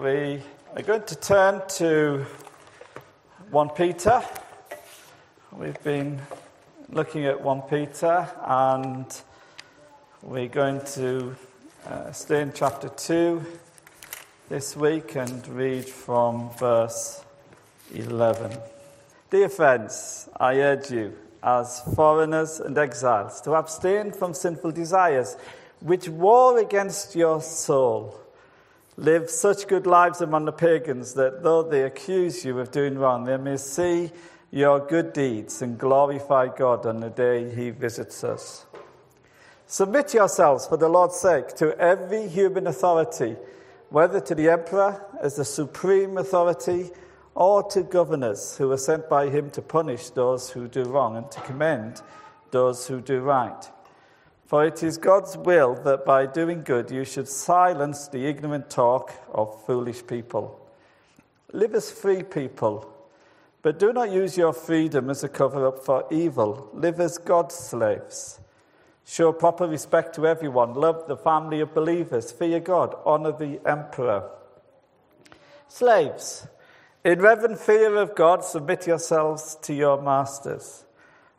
We are going to turn to 1 Peter. We've been looking at 1 Peter and we're going to stay in chapter 2 this week and read from verse 11. Dear friends, I urge you as foreigners and exiles to abstain from sinful desires which war against your soul. Live such good lives among the pagans that though they accuse you of doing wrong, they may see your good deeds and glorify God on the day he visits us. Submit yourselves for the Lord's sake to every human authority, whether to the emperor as the supreme authority or to governors who are sent by him to punish those who do wrong and to commend those who do right. For it is God's will that by doing good you should silence the ignorant talk of foolish people. Live as free people, but do not use your freedom as a cover-up for evil. Live as God's slaves. Show proper respect to everyone. Love the family of believers. Fear God. Honor the emperor. Slaves, in reverent fear of God, submit yourselves to your masters.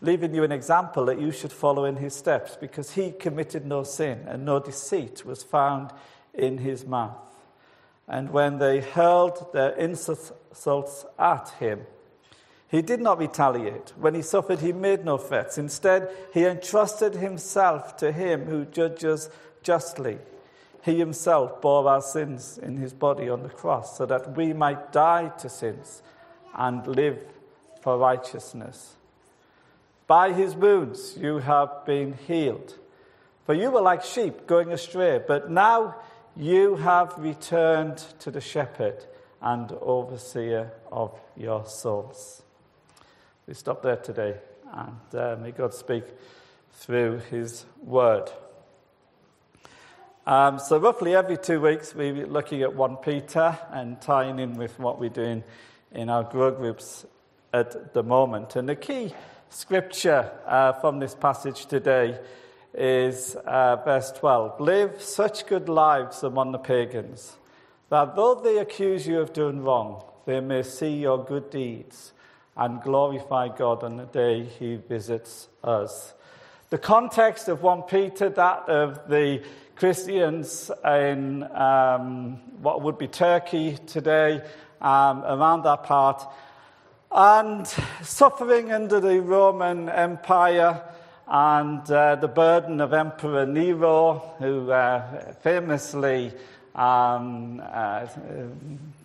leaving you an example that you should follow in his steps, because he committed no sin and no deceit was found in his mouth. And when they hurled their insults at him, he did not retaliate. When he suffered, he made no threats. Instead, he entrusted himself to him who judges justly. He himself bore our sins in his body on the cross, so that we might die to sins and live for righteousness. By his wounds you have been healed. For you were like sheep going astray, but now you have returned to the shepherd and overseer of your souls. We stop there today, and may God speak through his word. So roughly every 2 weeks we'll be looking at 1 Peter and tying in with what we're doing in our grow groups at the moment. And the key scripture from this passage today is verse 12. Live such good lives among the pagans that though they accuse you of doing wrong, they may see your good deeds and glorify God on the day he visits us. The context of 1 Peter, that of the Christians in what would be Turkey today, around that part, and suffering under the Roman Empire and the burden of Emperor Nero, who famously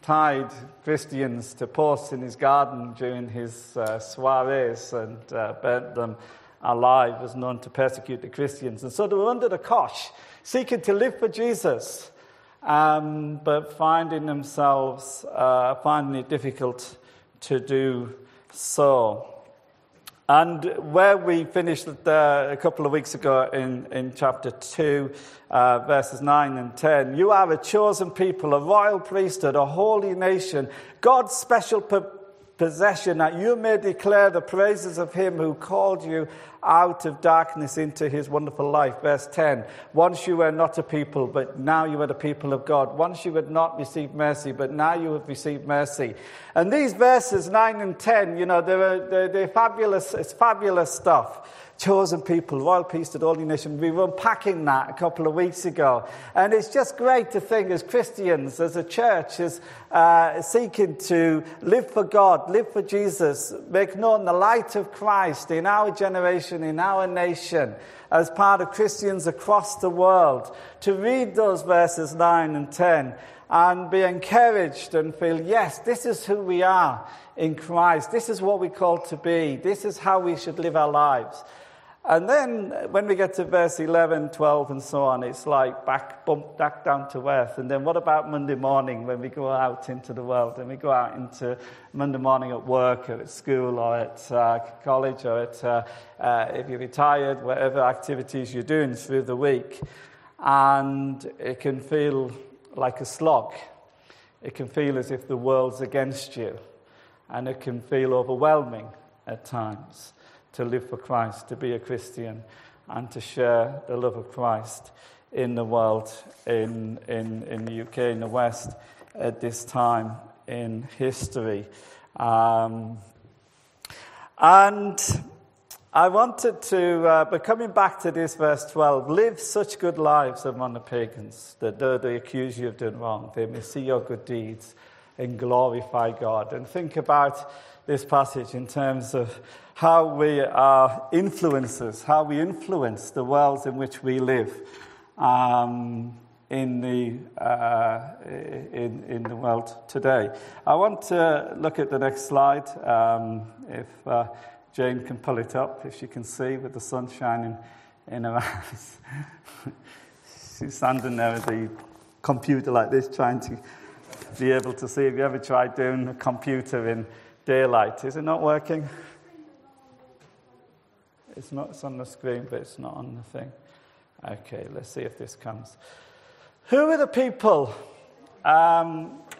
tied Christians to posts in his garden during his soirees and burnt them alive, was known to persecute the Christians. And so they were under the cosh, seeking to live for Jesus, but finding it difficult to do so. And where we finished a couple of weeks ago in chapter 2, verses 9 and 10, you are a chosen people, a royal priesthood, a holy nation, God's special possession, that you may declare the praises of him who called you out of darkness into his wonderful life. Verse 10, once you were not a people, but now you are the people of God. Once you had not received mercy, but now you have received mercy. And these verses 9 and 10, they're fabulous. It's fabulous stuff. Chosen people, royal priesthood, holy nation. We were unpacking that a couple of weeks ago. And it's just great to think as Christians, as a church, as seeking to live for God, live for Jesus, make known the light of Christ in our generation, in our nation, as part of Christians across the world, to read those verses 9 and 10 and be encouraged and feel, yes, this is who we are in Christ. This is what we're called to be. This is how we should live our lives. And then when we get to verse 11, 12, and so on, it's like back down to earth. And then what about Monday morning when we go out into the world? And we go out into Monday morning at work or at school or at college or at if you're retired, whatever activities you're doing through the week. And it can feel like a slog. It can feel as if the world's against you. And it can feel overwhelming at times. To live for Christ, to be a Christian, and to share the love of Christ in the world, in the UK, in the West, at this time in history. And I wanted to, but coming back to this verse 12, live such good lives among the pagans, that though they accuse you of doing wrong, they may see your good deeds and glorify God. And think about this passage in terms of how we are influencers, how we influence the worlds in which we live, in the world today. I want to look at the next slide, if Jane can pull it up, if she can see with the sun shining in her eyes. She's standing there with the computer like this, trying to be able to see. Have you ever tried doing a computer in daylight? Is it not working? It's not. It's on the screen, but it's not on the thing. Okay, let's see if this comes. Who are the people?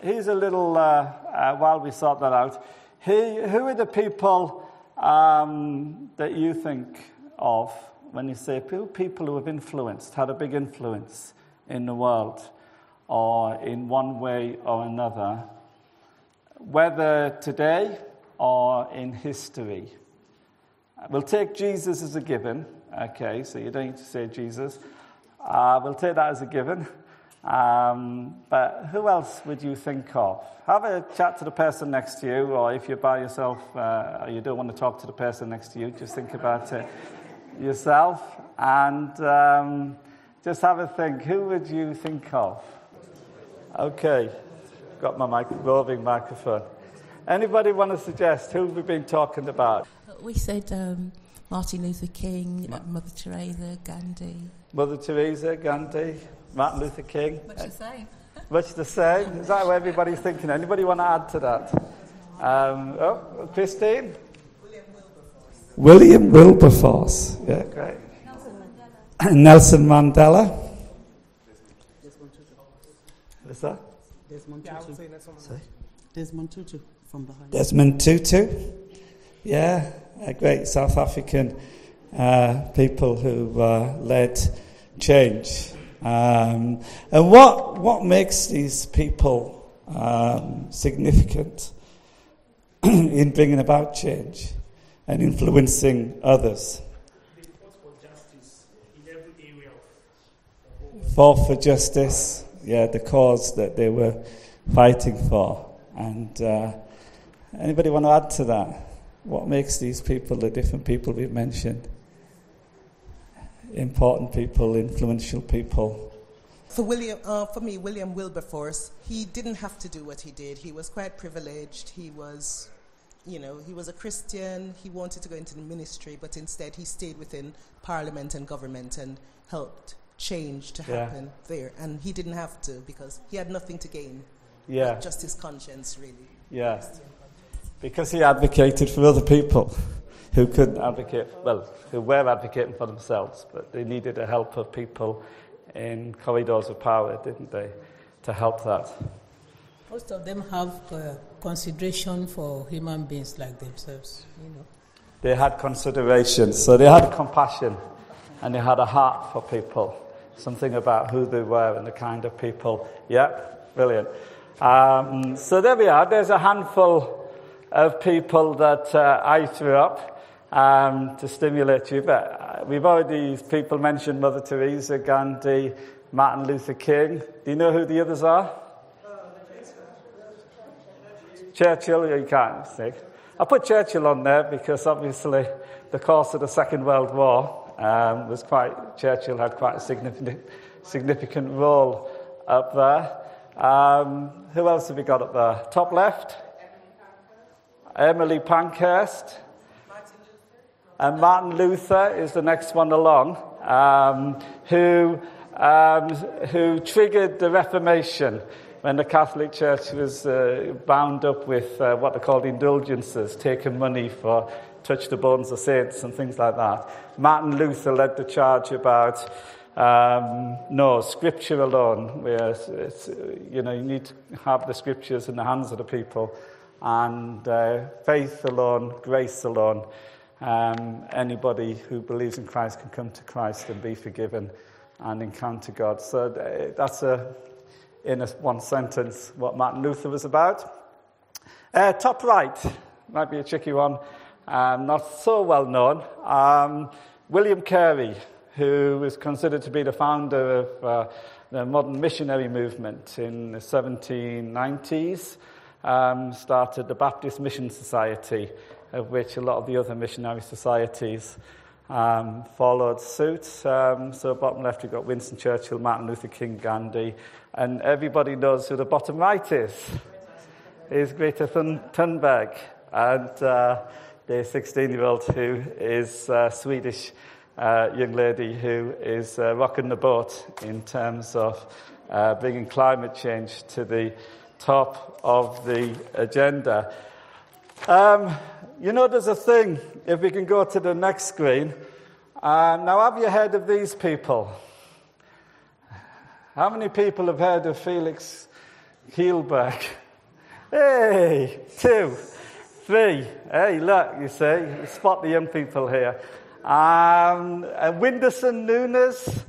Here's a little, while we sort that out, who are the people that you think of when you say people who have influenced, had a big influence in the world, or in one way or another, whether today or in history? We'll take Jesus as a given. Okay, so you don't need to say Jesus. We'll take that as a given. But who else would you think of? Have a chat to the person next to you, or if you're by yourself, or you don't want to talk to the person next to you, just think about it yourself. And just have a think. Who would you think of? Okay, got my roving microphone. Anybody want to suggest who we've been talking about? We said Martin Luther King, Mother Teresa, Gandhi. Mother Teresa, Gandhi, Martin Luther King. Much the same. Much the same. Is that what everybody's thinking? Anybody want to add to that? Christine? William Wilberforce. Yeah, great. Nelson Mandela. What's that? Desmond Tutu. Sorry. Desmond Tutu from behind. Desmond Tutu. Yeah. A great South African people who led change. And what makes these people significant in bringing about change and influencing others? They fought for justice in every area. Fought for justice, yeah, the cause that they were fighting for. And anybody want to add to that? What makes these people, the different people we've mentioned, important people, influential people? For me, William Wilberforce, he didn't have to do what he did. He was quite privileged. He was a Christian. He wanted to go into the ministry, but instead he stayed within Parliament and government and helped change to happen there. And he didn't have to because he had nothing to gain. Yeah, just his conscience, really. Yeah. Because he advocated for other people who couldn't advocate, well, who were advocating for themselves, but they needed the help of people in corridors of power, didn't they, to help that? Most of them have consideration for human beings like themselves, you know. They had consideration, so they had compassion, and they had a heart for people, something about who they were and the kind of people. Yep, brilliant. So there we are. There's a handful of people that I threw up to stimulate you. But we've already, people mentioned Mother Teresa, Gandhi, Martin Luther King. Do you know who the others are? Churchill, you can't think. I put Churchill on there because obviously the course of the Second World War Churchill had quite a significant role up there. Who else have we got up there? Top left? Emily Pankhurst, Martin Luther. And Martin Luther is the next one along, who triggered the Reformation when the Catholic Church was bound up with what they called indulgences, taking money for touch the bones of saints and things like that. Martin Luther led the charge about no, scripture alone. Where it's, you know, you need to have the scriptures in the hands of the people, and faith alone, grace alone. Anybody who believes in Christ can come to Christ and be forgiven and encounter God. So that's in one sentence what Martin Luther was about. Top right might be a tricky one, not so well known. William Carey, who is considered to be the founder of the modern missionary movement in the 1790s, started the Baptist Mission Society, of which a lot of the other missionary societies followed suit. So bottom left, you've got Winston Churchill, Martin Luther King, Gandhi, and everybody knows who the bottom right is Greta Thunberg, and the 16-year-old who is Swedish, young lady who is rocking the boat in terms of bringing climate change to the top of the agenda. You know, there's a thing, if we can go to the next screen. Now, have you heard of these people? How many people have heard of Felix Kjellberg? Hey, 2, 3. Hey, look, you see, you spot the young people here. Winderson Nunes,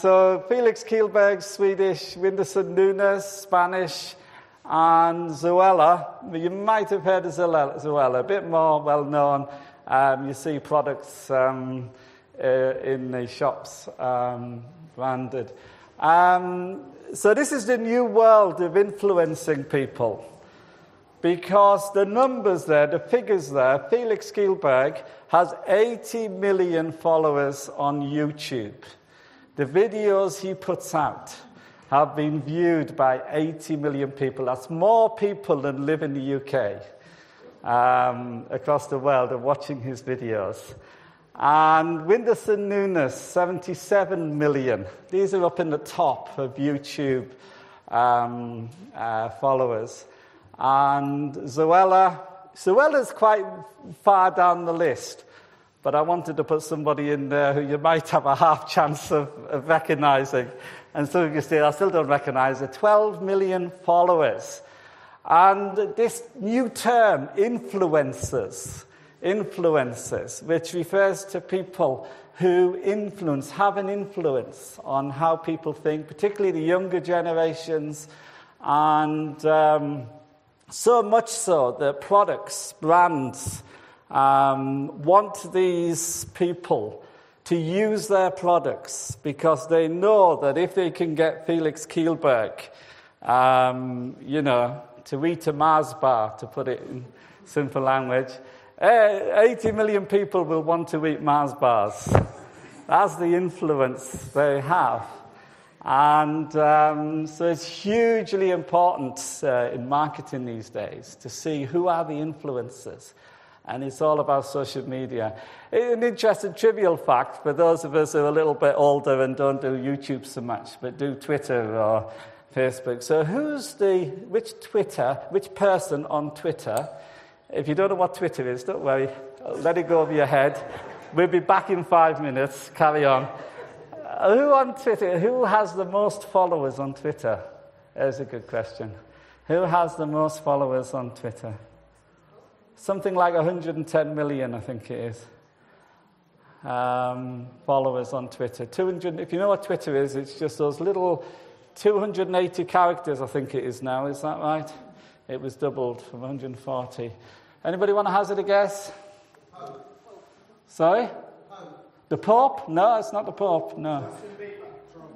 so Felix Kjellberg, Swedish, Winderson Nunes, Spanish, and Zoella. You might have heard of Zoella, a bit more well-known. You see products in the shops branded. So this is the new world of influencing people, because the numbers there, the figures there, Felix Kjellberg has 80 million followers on YouTube. The videos he puts out have been viewed by 80 million people. That's more people than live in the UK, across the world, are watching his videos. And Winderson Nunes, 77 million. These are up in the top of YouTube followers. And Zoella's quite far down the list, but I wanted to put somebody in there who you might have a half chance of recognising. And so you can see, I still don't recognise her. 12 million followers. And this new term, influencers, which refers to people who influence, have an influence on how people think, particularly the younger generations, and so much so that products, brands, want these people to use their products because they know that if they can get Felix Kjellberg, to eat a Mars bar, to put it in simple language, 80 million people will want to eat Mars bars. That's the influence they have. And so it's hugely important in marketing these days to see who are the influencers. And it's all about social media. An interesting trivial fact for those of us who are a little bit older and don't do YouTube so much, but do Twitter or Facebook. So which person on Twitter? If you don't know what Twitter is, don't worry. Let it go over your head. We'll be back in 5 minutes. Carry on. Who on Twitter? Who has the most followers on Twitter? There's a good question. Who has the most followers on Twitter? Something like 110 million, I think it is. Followers on Twitter. 200. If you know what Twitter is, it's just those little 280 characters, I think it is now. Is that right? It was doubled from 140. Anybody want to hazard a guess? Pope. Sorry? The Pope? No, it's not the Pope, no. Justin Bieber.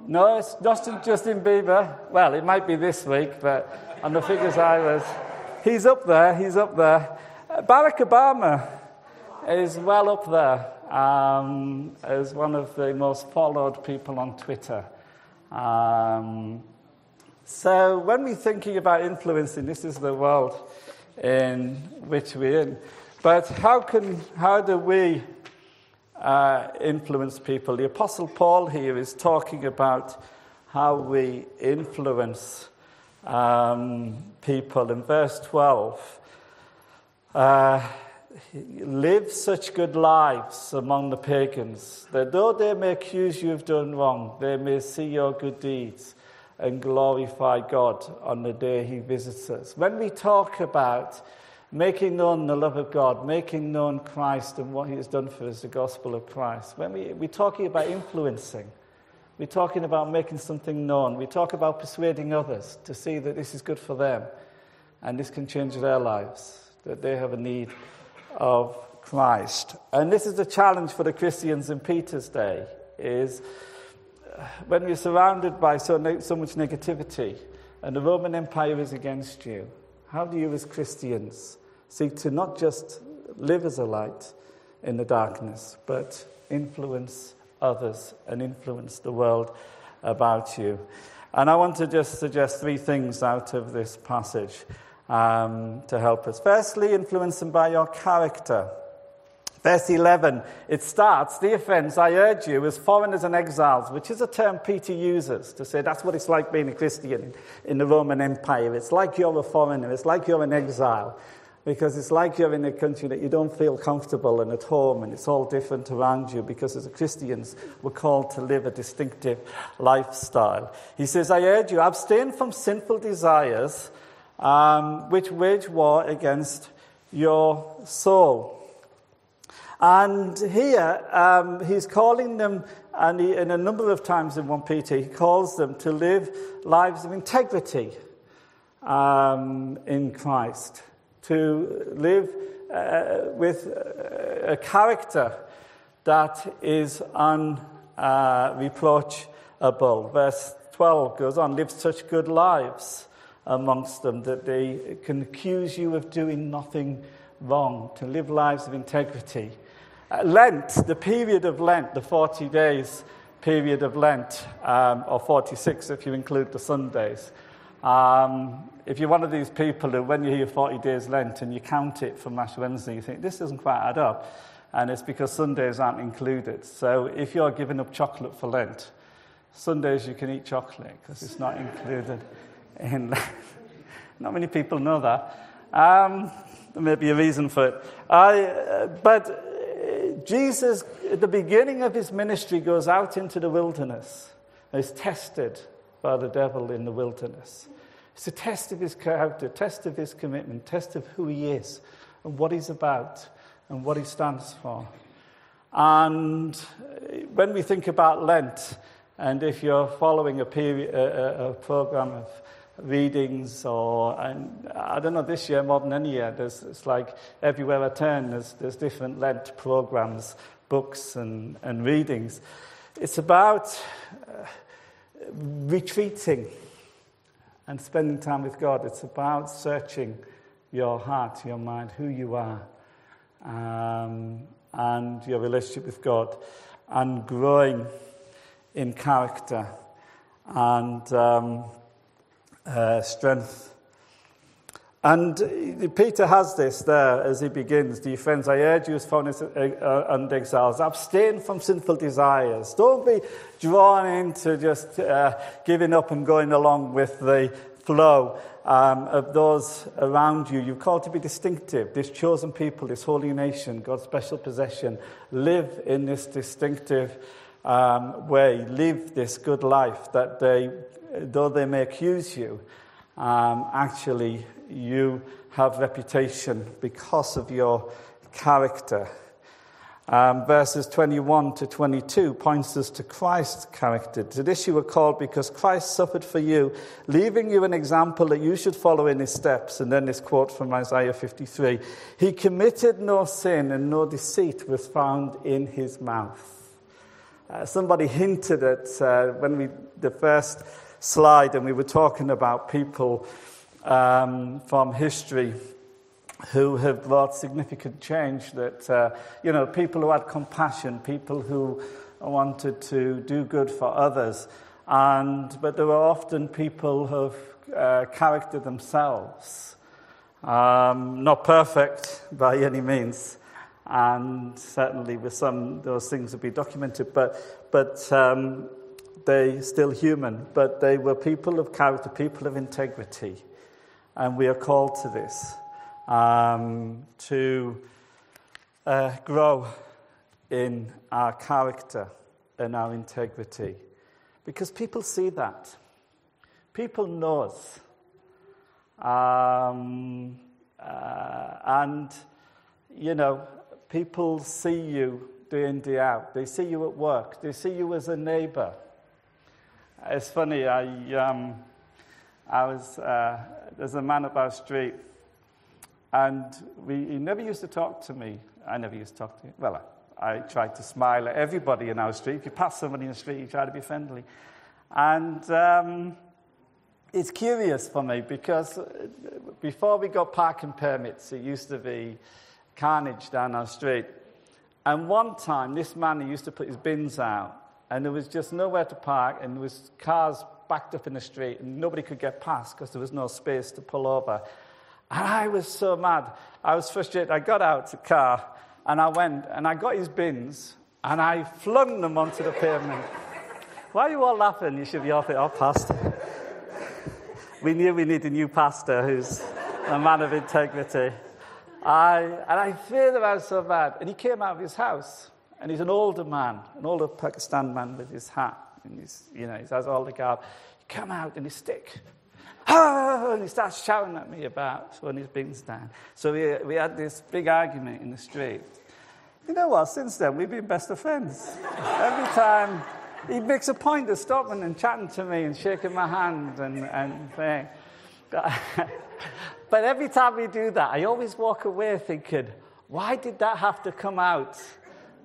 No, it's not Justin Bieber. Well, it might be this week, but on the figures I was... He's up there. Barack Obama is well up there as one of the most followed people on Twitter. So when we're thinking about influencing, this is the world in which we're in. But how do we influence people. The Apostle Paul here is talking about how we influence people. In verse 12, live such good lives among the pagans, that though they may accuse you of doing wrong, they may see your good deeds and glorify God on the day he visits us. When we talk about making known the love of God, making known Christ and what he has done for us, the gospel of Christ, when we're talking about influencing, we're talking about making something known. We talk about persuading others to see that this is good for them and this can change their lives, that they have a need of Christ. And this is the challenge for the Christians in Peter's day, is when you're surrounded by so much negativity and the Roman Empire is against you, how do you as Christians seek to not just live as a light in the darkness, but influence others and influence the world about you? And I want to just suggest three things out of this passage to help us. Firstly, influence them by your character. Verse 11, it starts, "Dear friends, I urge you as foreigners and exiles," which is a term Peter uses to say that's what it's like being a Christian in the Roman Empire. It's like you're a foreigner, it's like you're an exile, because it's like you're in a country that you don't feel comfortable and at home, and it's all different around you, because as Christians, we're called to live a distinctive lifestyle. He says, "I urge you, abstain from sinful desires which wage war against your soul." And here, he's calling them, and in a number of times in 1 Peter, he calls them to live lives of integrity in Christ, to live with a character that is unreproachable. Verse 12 goes on, "Live such good lives amongst them that they can accuse you of doing nothing wrong," to live lives of integrity. Lent, the period of Lent, the 40 days period of Lent, or 46 if you include the Sundays. If you're one of these people who, when you hear 40 days Lent and you count it from Ash Wednesday, you think, this doesn't quite add up. And it's because Sundays aren't included. So if you're giving up chocolate for Lent, Sundays you can eat chocolate because it's not included in Lent. Not many people know that. There may be a reason for it. But Jesus, at the beginning of his ministry, goes out into the wilderness and is tested by the devil in the wilderness. It's a test of his character, test of his commitment, test of who he is and what he's about and what he stands for. And when we think about Lent, and if you're following a program of readings, or I don't know, this year more than any year, it's like everywhere I turn, there's different Lent programs, books and readings. It's about retreating and spending time with God. It's about searching your heart, your mind, who you are, and your relationship with God, and growing in character and strength. And Peter has this there as he begins, "Dear friends, I urge you as foreigners and exiles, abstain from sinful desires." Don't be drawn into just giving up and going along with the flow of those around you. You're called to be distinctive, this chosen people, this holy nation, God's special possession. Live in this distinctive way. Live this good life that though they may accuse you, actually you have reputation because of your character. Verses 21 to 22 points us to Christ's character. "To this you were called, because Christ suffered for you, leaving you an example that you should follow in his steps." And then this quote from Isaiah 53, "He committed no sin, and no deceit was found in his mouth." Somebody hinted at when the first slide, and we were talking about people from history who have brought significant change, that, people who had compassion, people who wanted to do good for others, but there were often people of character themselves, not perfect by any means, and certainly with some, those things would be documented, but they're still human. But they were people of character, people of integrity, and we are called to this, to grow in our character and our integrity, because people see that. People know us. And, you know, people see you day in, day out. They see you at work. They see you as a neighbor. It's funny, I was there's a man up our street, and he never used to talk to me. I never used to talk to him. Well, I tried to smile at everybody in our street. If you pass somebody in the street, you try to be friendly. And it's curious for me, because before we got parking permits, it used to be carnage down our street. And one time, this man, he used to put his bins out, and there was just nowhere to park, and there was cars backed up in the street, and nobody could get past because there was no space to pull over. And I was so mad. I was frustrated. I got out the car, and I went, and I got his bins, and I flung them onto the pavement. Why are you all laughing? You should be off it, our pastor. We knew we needed a new pastor who's a man of integrity. I feared about so bad. And he came out of his house, and he's an older man, an older Pakistan man with his hat, and he has all the garb. He came out in his stick. Oh, and he starts shouting at me about when his bins down. So we had this big argument in the street. You know what? Since then, we've been best of friends. Every time he makes a point of stopping and chatting to me and shaking my hand and saying. But every time we do that, I always walk away thinking, why did that have to come out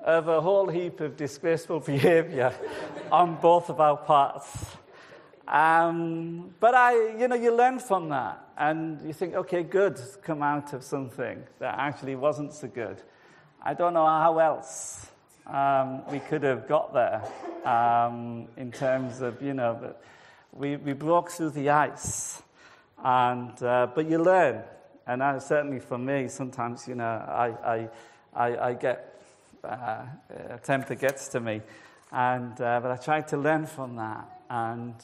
of a whole heap of disgraceful behaviour on both of our parts? But you learn from that, and you think, okay, good's come out of something that actually wasn't so good. I don't know how else we could have got there in terms of, but we broke through the ice, and but you learn, and certainly for me, sometimes I get temper gets to me, and but I try to learn from that. And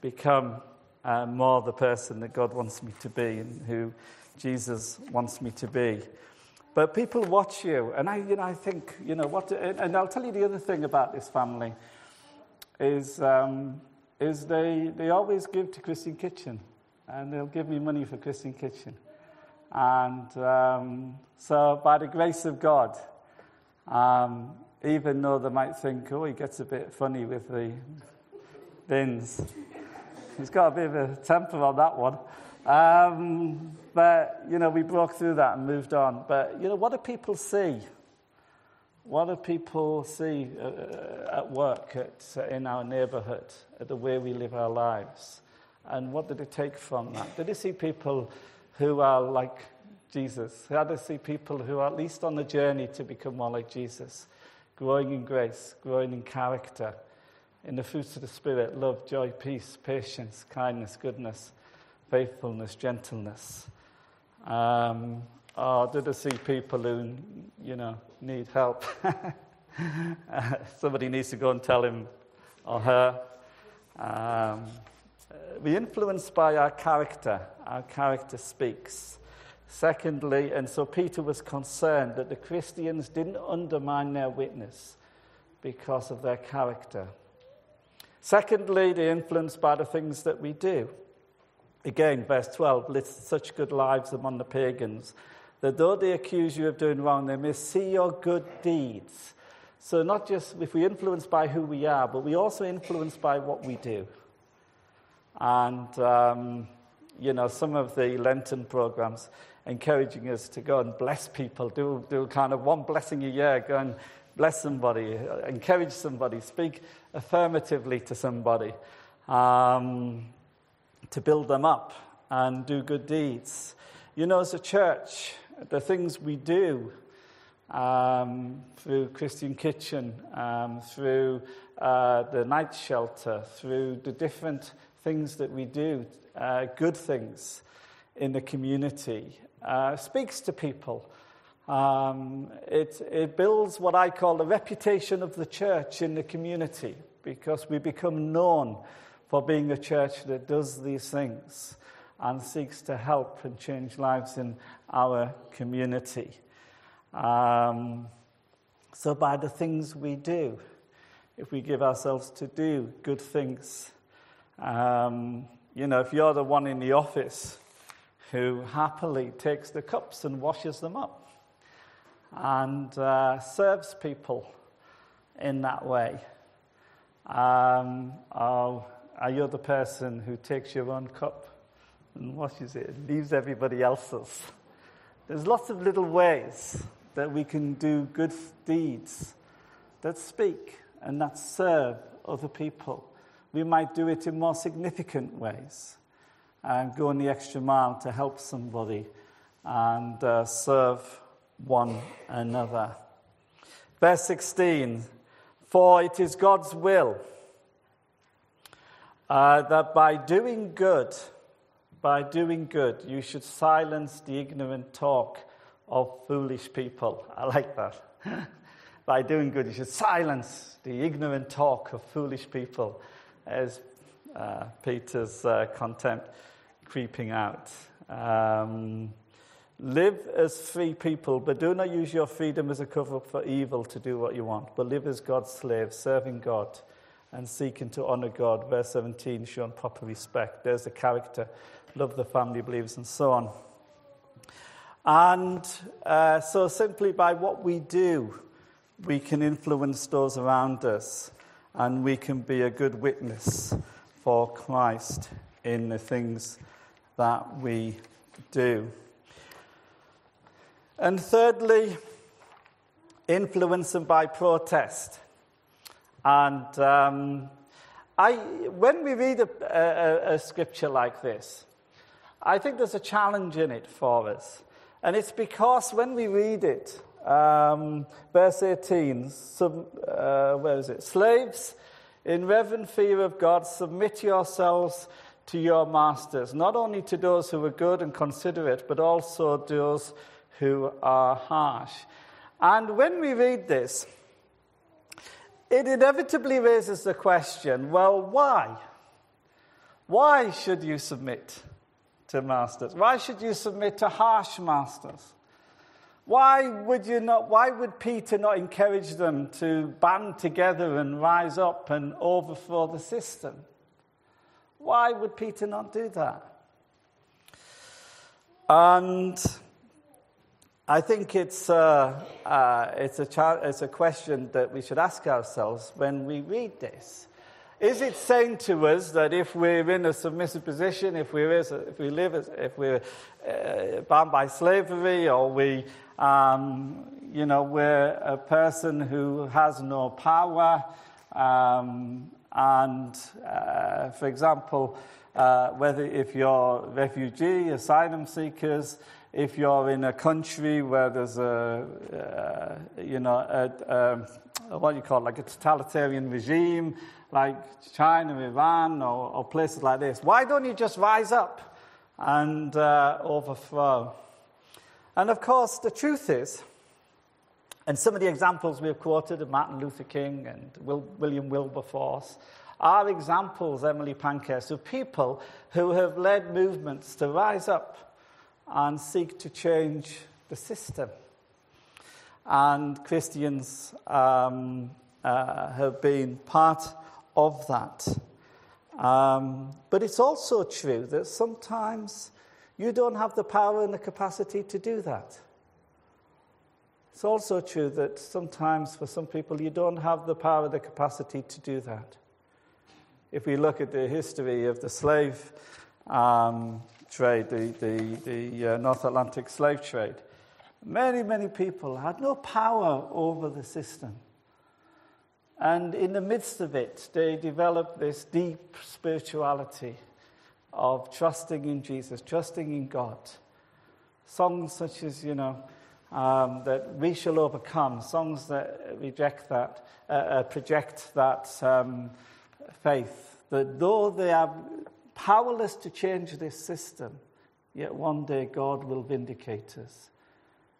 become more the person that God wants me to be and who Jesus wants me to be. But people watch you, and I think, what. And I'll tell you the other thing about this family is they always give to Christian Kitchen, and they'll give me money for Christian Kitchen, and so by the grace of God. Even though they might think, oh, he gets a bit funny with the bins. He's got a bit of a temper on that one. But, we broke through that and moved on. But, what do people see? What do people see at work, in our neighbourhood, at the way we live our lives? And what do they take from that? Do they see people who are like Jesus? How do they see people who are at least on the journey to become more like Jesus? Growing in grace, growing in character, in the fruits of the Spirit, love, joy, peace, patience, kindness, goodness, faithfulness, gentleness. Or do they see people who, need help? Somebody needs to go and tell him or her. We're influenced by our character. Our character speaks. Secondly, and so Peter was concerned that the Christians didn't undermine their witness because of their character. Secondly, they're influenced by the things that we do. Again, verse 12 lists such good lives among the pagans that though they accuse you of doing wrong, they may see your good deeds. So not just if we're influenced by who we are, but we also influenced by what we do. And, some of the Lenten programs encouraging us to go and bless people, do kind of one blessing a year, go and bless somebody, encourage somebody, speak affirmatively to somebody, to build them up and do good deeds. As a church, the things we do through Christian Kitchen, through the night shelter, through the different things that we do, good things in the community, speaks to people. It builds what I call the reputation of the church in the community, because we become known for being a church that does these things and seeks to help and change lives in our community. So by the things we do, if we give ourselves to do good things, if you're the one in the office who happily takes the cups and washes them up and serves people in that way, are you the person who takes your own cup and washes it and leaves everybody else's? There's lots of little ways that we can do good deeds that speak and that serve other people. We might do it in more significant ways and go on the extra mile to help somebody and serve one another. Verse 16, for it is God's will that by doing good, you should silence the ignorant talk of foolish people. I like that. By doing good, you should silence the ignorant talk of foolish people, as Peter's contempt creeping out. Live as free people, but do not use your freedom as a cover for evil to do what you want, but live as God's slaves, serving God and seeking to honor God. Verse 17, showing proper respect. There's the character, love the family, believes, and so on. And so simply by what we do, we can influence those around us, and we can be a good witness for Christ in the things that we do. And thirdly, influence them by protest. And when we read a scripture like this, I think there's a challenge in it for us. And it's because when we read it, verse 18, slaves, in reverent fear of God, submit yourselves to your masters, not only to those who are good and considerate, but also those who are harsh. And when we read this, it inevitably raises the question, well, why? Why should you submit to masters? Why should you submit to harsh masters? Why would Peter not encourage them to band together and rise up and overthrow the system? Why would Peter not do that? And I think it's a question that we should ask ourselves when we read this. Is it saying to us that if we're in a submissive position, if we're bound by slavery, or we're a person who has no power, and for example, whether if you're refugee, asylum seekers. If you're in a country where there's a totalitarian regime like China, Iran, or places like this, why don't you just rise up and overthrow? And of course, the truth is, and some of the examples we've quoted of Martin Luther King and William Wilberforce are examples, Emily Pankhurst, of people who have led movements to rise up and seek to change the system. And Christians have been part of that. But it's also true that sometimes you don't have the power and the capacity to do that. It's also true that sometimes for some people you don't have the power and the capacity to do that. If we look at the history of the slave trade, the North Atlantic slave trade, many, many people had no power over the system. And in the midst of it, they developed this deep spirituality of trusting in Jesus, trusting in God. Songs such as, that we shall overcome, songs that project that faith, that though they are powerless to change this system, yet one day God will vindicate us.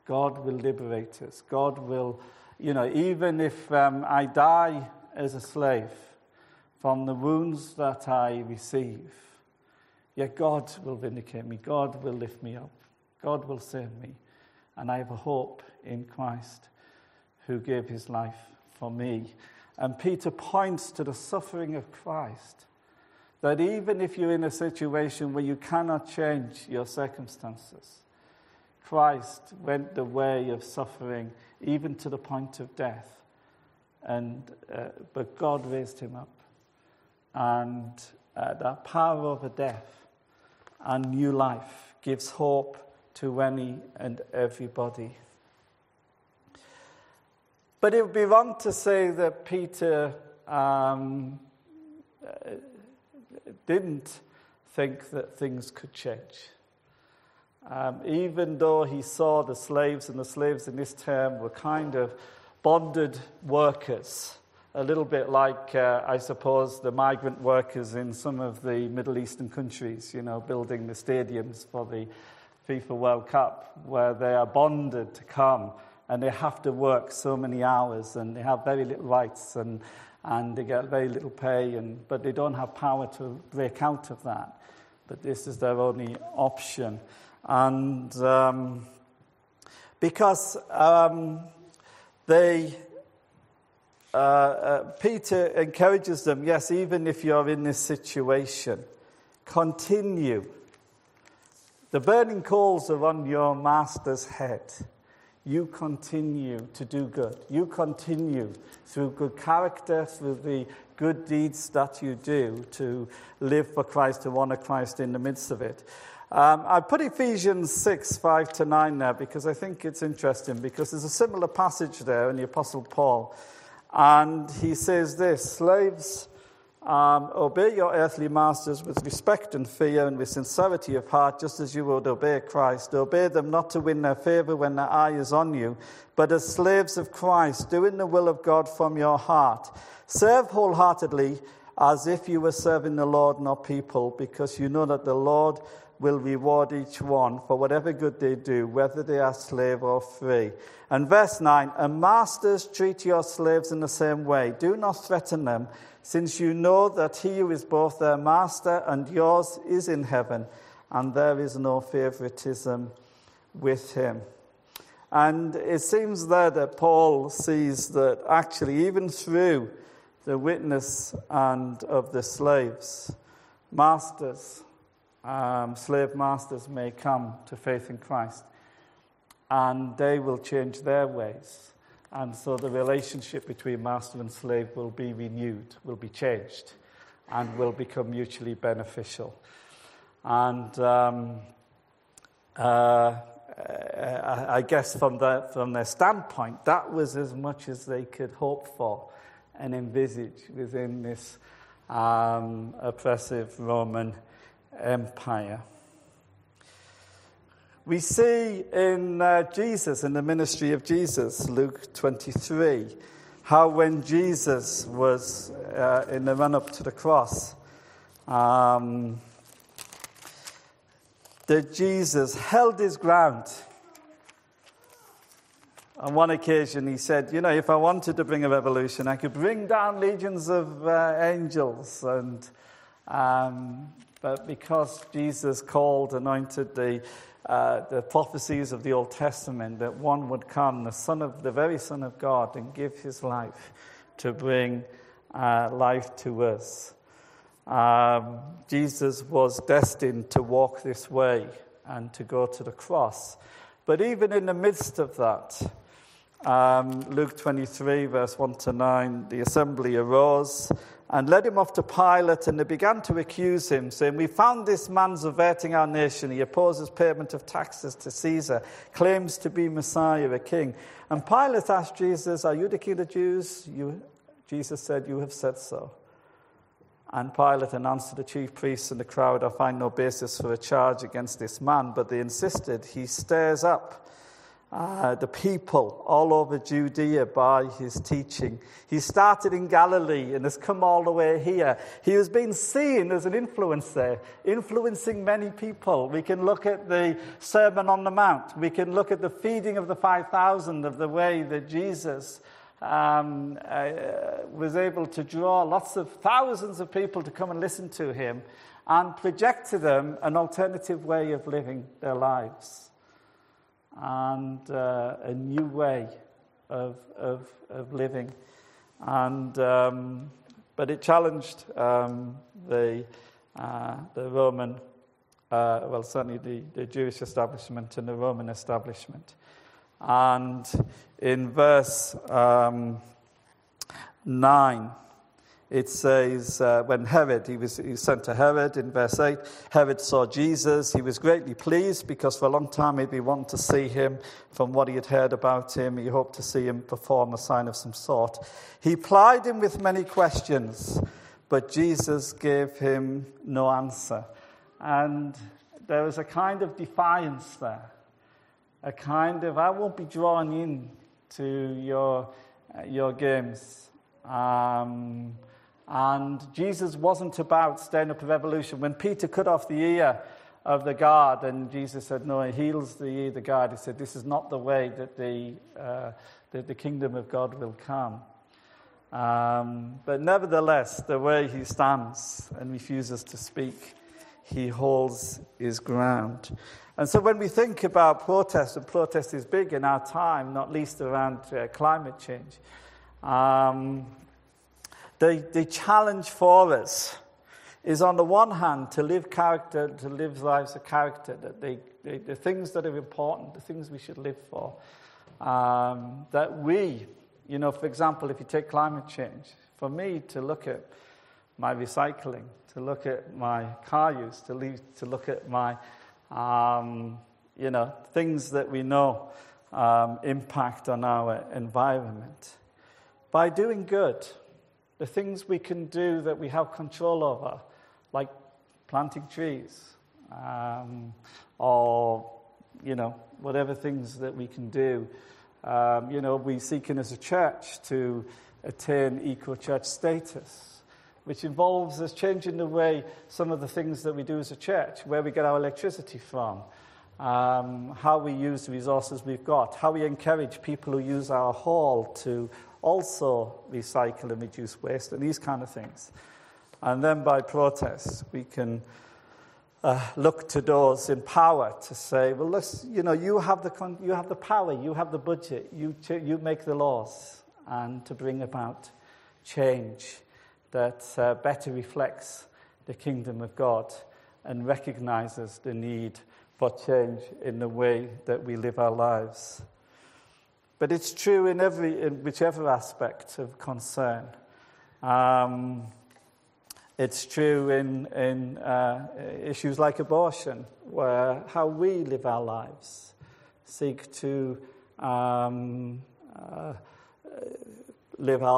God will liberate us. God will, you know, even if I die as a slave from the wounds that I receive, yet God will vindicate me. God will lift me up. God will save me. And I have a hope in Christ who gave his life for me. And Peter points to the suffering of Christ, that even if you're in a situation where you cannot change your circumstances, Christ went the way of suffering, even to the point of death. But God raised him up. And that power over death and new life gives hope to any and everybody. But it would be wrong to say that Peter didn't think that things could change. Even though he saw the slaves, and the slaves in this term were kind of bonded workers, a little bit like, I suppose, the migrant workers in some of the Middle Eastern countries, you know, building the stadiums for the FIFA World Cup, where they are bonded to come, and they have to work so many hours, and they have very little rights, and they get very little pay, but they don't have power to break out of that. But this is their only option. And Peter encourages them, yes, even if you're in this situation, continue. The burning coals are on your master's head. You continue to do good. You continue through good character, through the good deeds that you do, to live for Christ, to honor Christ in the midst of it. I put Ephesians 6:5-9 there because I think it's interesting, because there's a similar passage there in the Apostle Paul. And he says this, slaves, obey your earthly masters with respect and fear and with sincerity of heart, just as you would obey Christ. Obey them not to win their favor when their eye is on you, but as slaves of Christ, doing the will of God from your heart. Serve wholeheartedly as if you were serving the Lord, not people, because you know that the Lord will reward each one for whatever good they do, whether they are slave or free. And verse 9, and masters, treat your slaves in the same way. Do not threaten them, since you know that he who is both their master and yours is in heaven, and there is no favoritism with him. And it seems there that Paul sees that actually even through the witness and of the slaves, masters, slave masters may come to faith in Christ, and they will change their ways. And so the relationship between master and slave will be renewed, will be changed, and will become mutually beneficial. And I guess from their standpoint, that was as much as they could hope for and envisage within this oppressive Roman Empire. We see in Jesus, in the ministry of Jesus, Luke 23, how when Jesus was in the run-up to the cross, that Jesus held his ground. On one occasion he said, you know, if I wanted to bring a revolution, I could bring down legions of angels, but because Jesus anointed the prophecies of the Old Testament, that one would come, the very Son of God, and give his life to bring life to us. Jesus was destined to walk this way and to go to the cross. But even in the midst of that, Luke 23, verse 1-9, the assembly arose and led him off to Pilate, and they began to accuse him, saying, we found this man subverting our nation. He opposes payment of taxes to Caesar, claims to be Messiah, a king. And Pilate asked Jesus, are you the king of the Jews? Jesus said, you have said so. And Pilate announced to the chief priests and the crowd, I find no basis for a charge against this man. But they insisted, he stirs up the people all over Judea by his teaching. He started in Galilee and has come all the way here. He has been seen as an influencer, influencing many people. We can look at the Sermon on the Mount. We can look at the feeding of the 5,000, of the way that Jesus was able to draw lots of thousands of people to come and listen to him and project to them an alternative way of living their lives. And a new way of living, and but it challenged the Roman, well, certainly the Jewish establishment and the Roman establishment. And in verse 9. It says, when Herod, he was sent to Herod in verse 8, Herod saw Jesus. He was greatly pleased because for a long time he'd been wanting to see him. From what he had heard about him, he hoped to see him perform a sign of some sort. He plied him with many questions, but Jesus gave him no answer. And there was a kind of defiance there, a kind of, I won't be drawn in to your games. And Jesus wasn't about stirring up a revolution. When Peter cut off the ear of the guard, and Jesus said, no, he heals the ear of the guard. He said, this is not the way that the kingdom of God will come. But nevertheless, the way he stands and refuses to speak, he holds his ground. And so when we think about protest, and protest is big in our time, not least around climate change, the challenge for us is, on the one hand, to live lives of character, that the things that are important, the things we should live for, that we, you know, for example, if you take climate change, for me to look at my recycling, to look at my car use, to look at my, you know, things that we know impact on our environment. By doing good, the things we can do that we have control over, like planting trees, or, you know, whatever things that we can do. You know, we're seeking as a church to attain eco-church status, which involves us changing the way some of the things that we do as a church, where we get our electricity from, how we use the resources we've got, how we encourage people who use our hall to also recycle and reduce waste, and these kind of things. And then by protest, we can look to those in power to say, well, listen, you know, you have the power, you have the budget, you make the laws, and to bring about change that better reflects the kingdom of God and recognizes the need for change in the way that we live our lives. But it's true in whichever aspect of concern. It's true in issues like abortion, where how we live our lives, seek to live our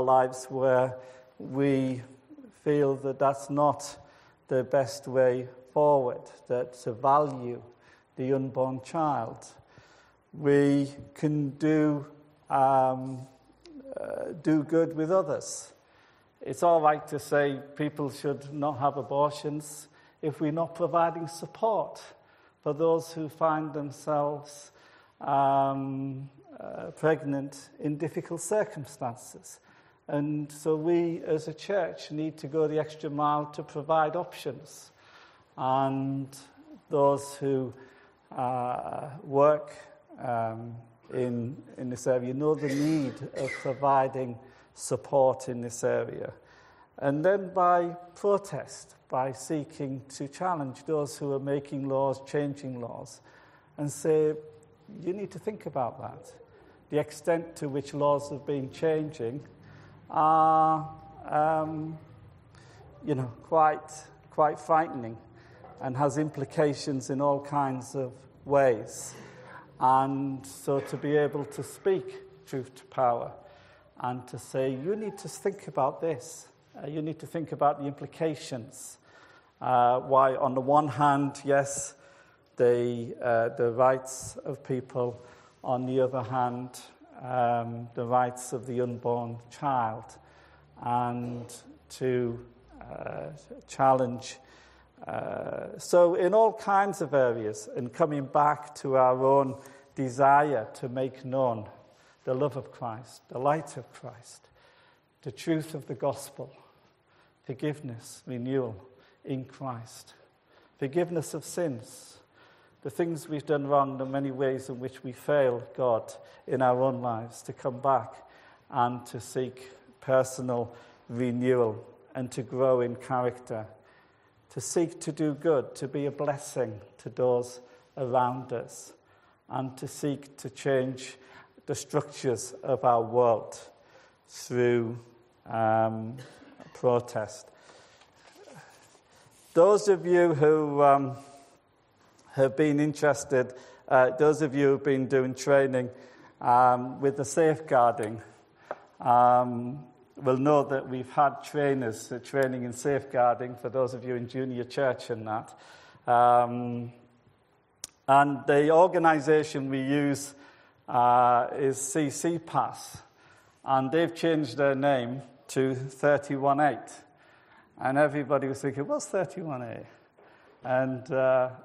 lives where we feel that that's not the best way forward, that to value the unborn child. We can do good with others. It's all right to say people should not have abortions if we're not providing support for those who find themselves pregnant in difficult circumstances. And so we as a church need to go the extra mile to provide options. And those who work in this area, you know the need of providing support in this area. And then by protest, by seeking to challenge those who are making laws, changing laws, and say, you need to think about that. The extent to which laws have been changing are, you know, quite frightening and has implications in all kinds of ways. And so to be able to speak truth to power and to say, you need to think about this. You need to think about the implications. Why, on the one hand, yes, the rights of people on the other hand, the rights of the unborn child, and to challenge. So in all kinds of areas, and coming back to our own desire to make known the love of Christ, the light of Christ, the truth of the gospel, forgiveness, renewal in Christ, forgiveness of sins, the things we've done wrong, the many ways in which we fail God in our own lives, to come back and to seek personal renewal and to grow in character, to seek to do good, to be a blessing to those around us, and to seek to change the structures of our world through protest. Those of you who have been interested, those of you who have been doing training with the safeguarding, will know that we've had trainers training in safeguarding, for those of you in junior church and that. And the organisation we use is CCPAS, and they've changed their name to 31:8. And everybody was thinking, what's 31:8? And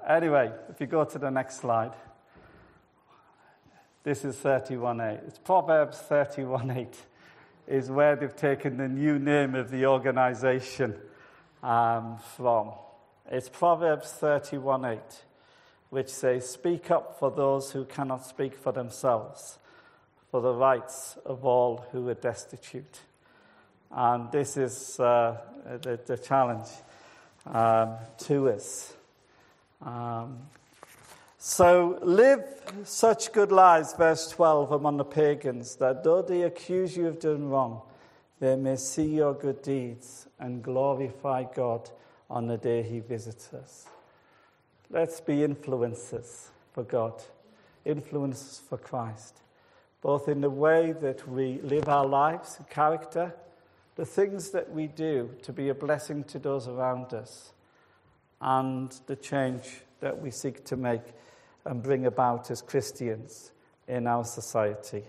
anyway, if you go to the next slide, this is 31:8. It's Proverbs 31:8. Is where they've taken the new name of the organisation from. It's Proverbs 31:8, which says, "Speak up for those who cannot speak for themselves, for the rights of all who are destitute." And this is the challenge to us. So live such good lives, verse 12, among the pagans, that though they accuse you of doing wrong, they may see your good deeds and glorify God on the day he visits us. Let's be influencers for God, influencers for Christ, both in the way that we live our lives, character, the things that we do to be a blessing to those around us, and the change that we seek to make and bring about as Christians in our society.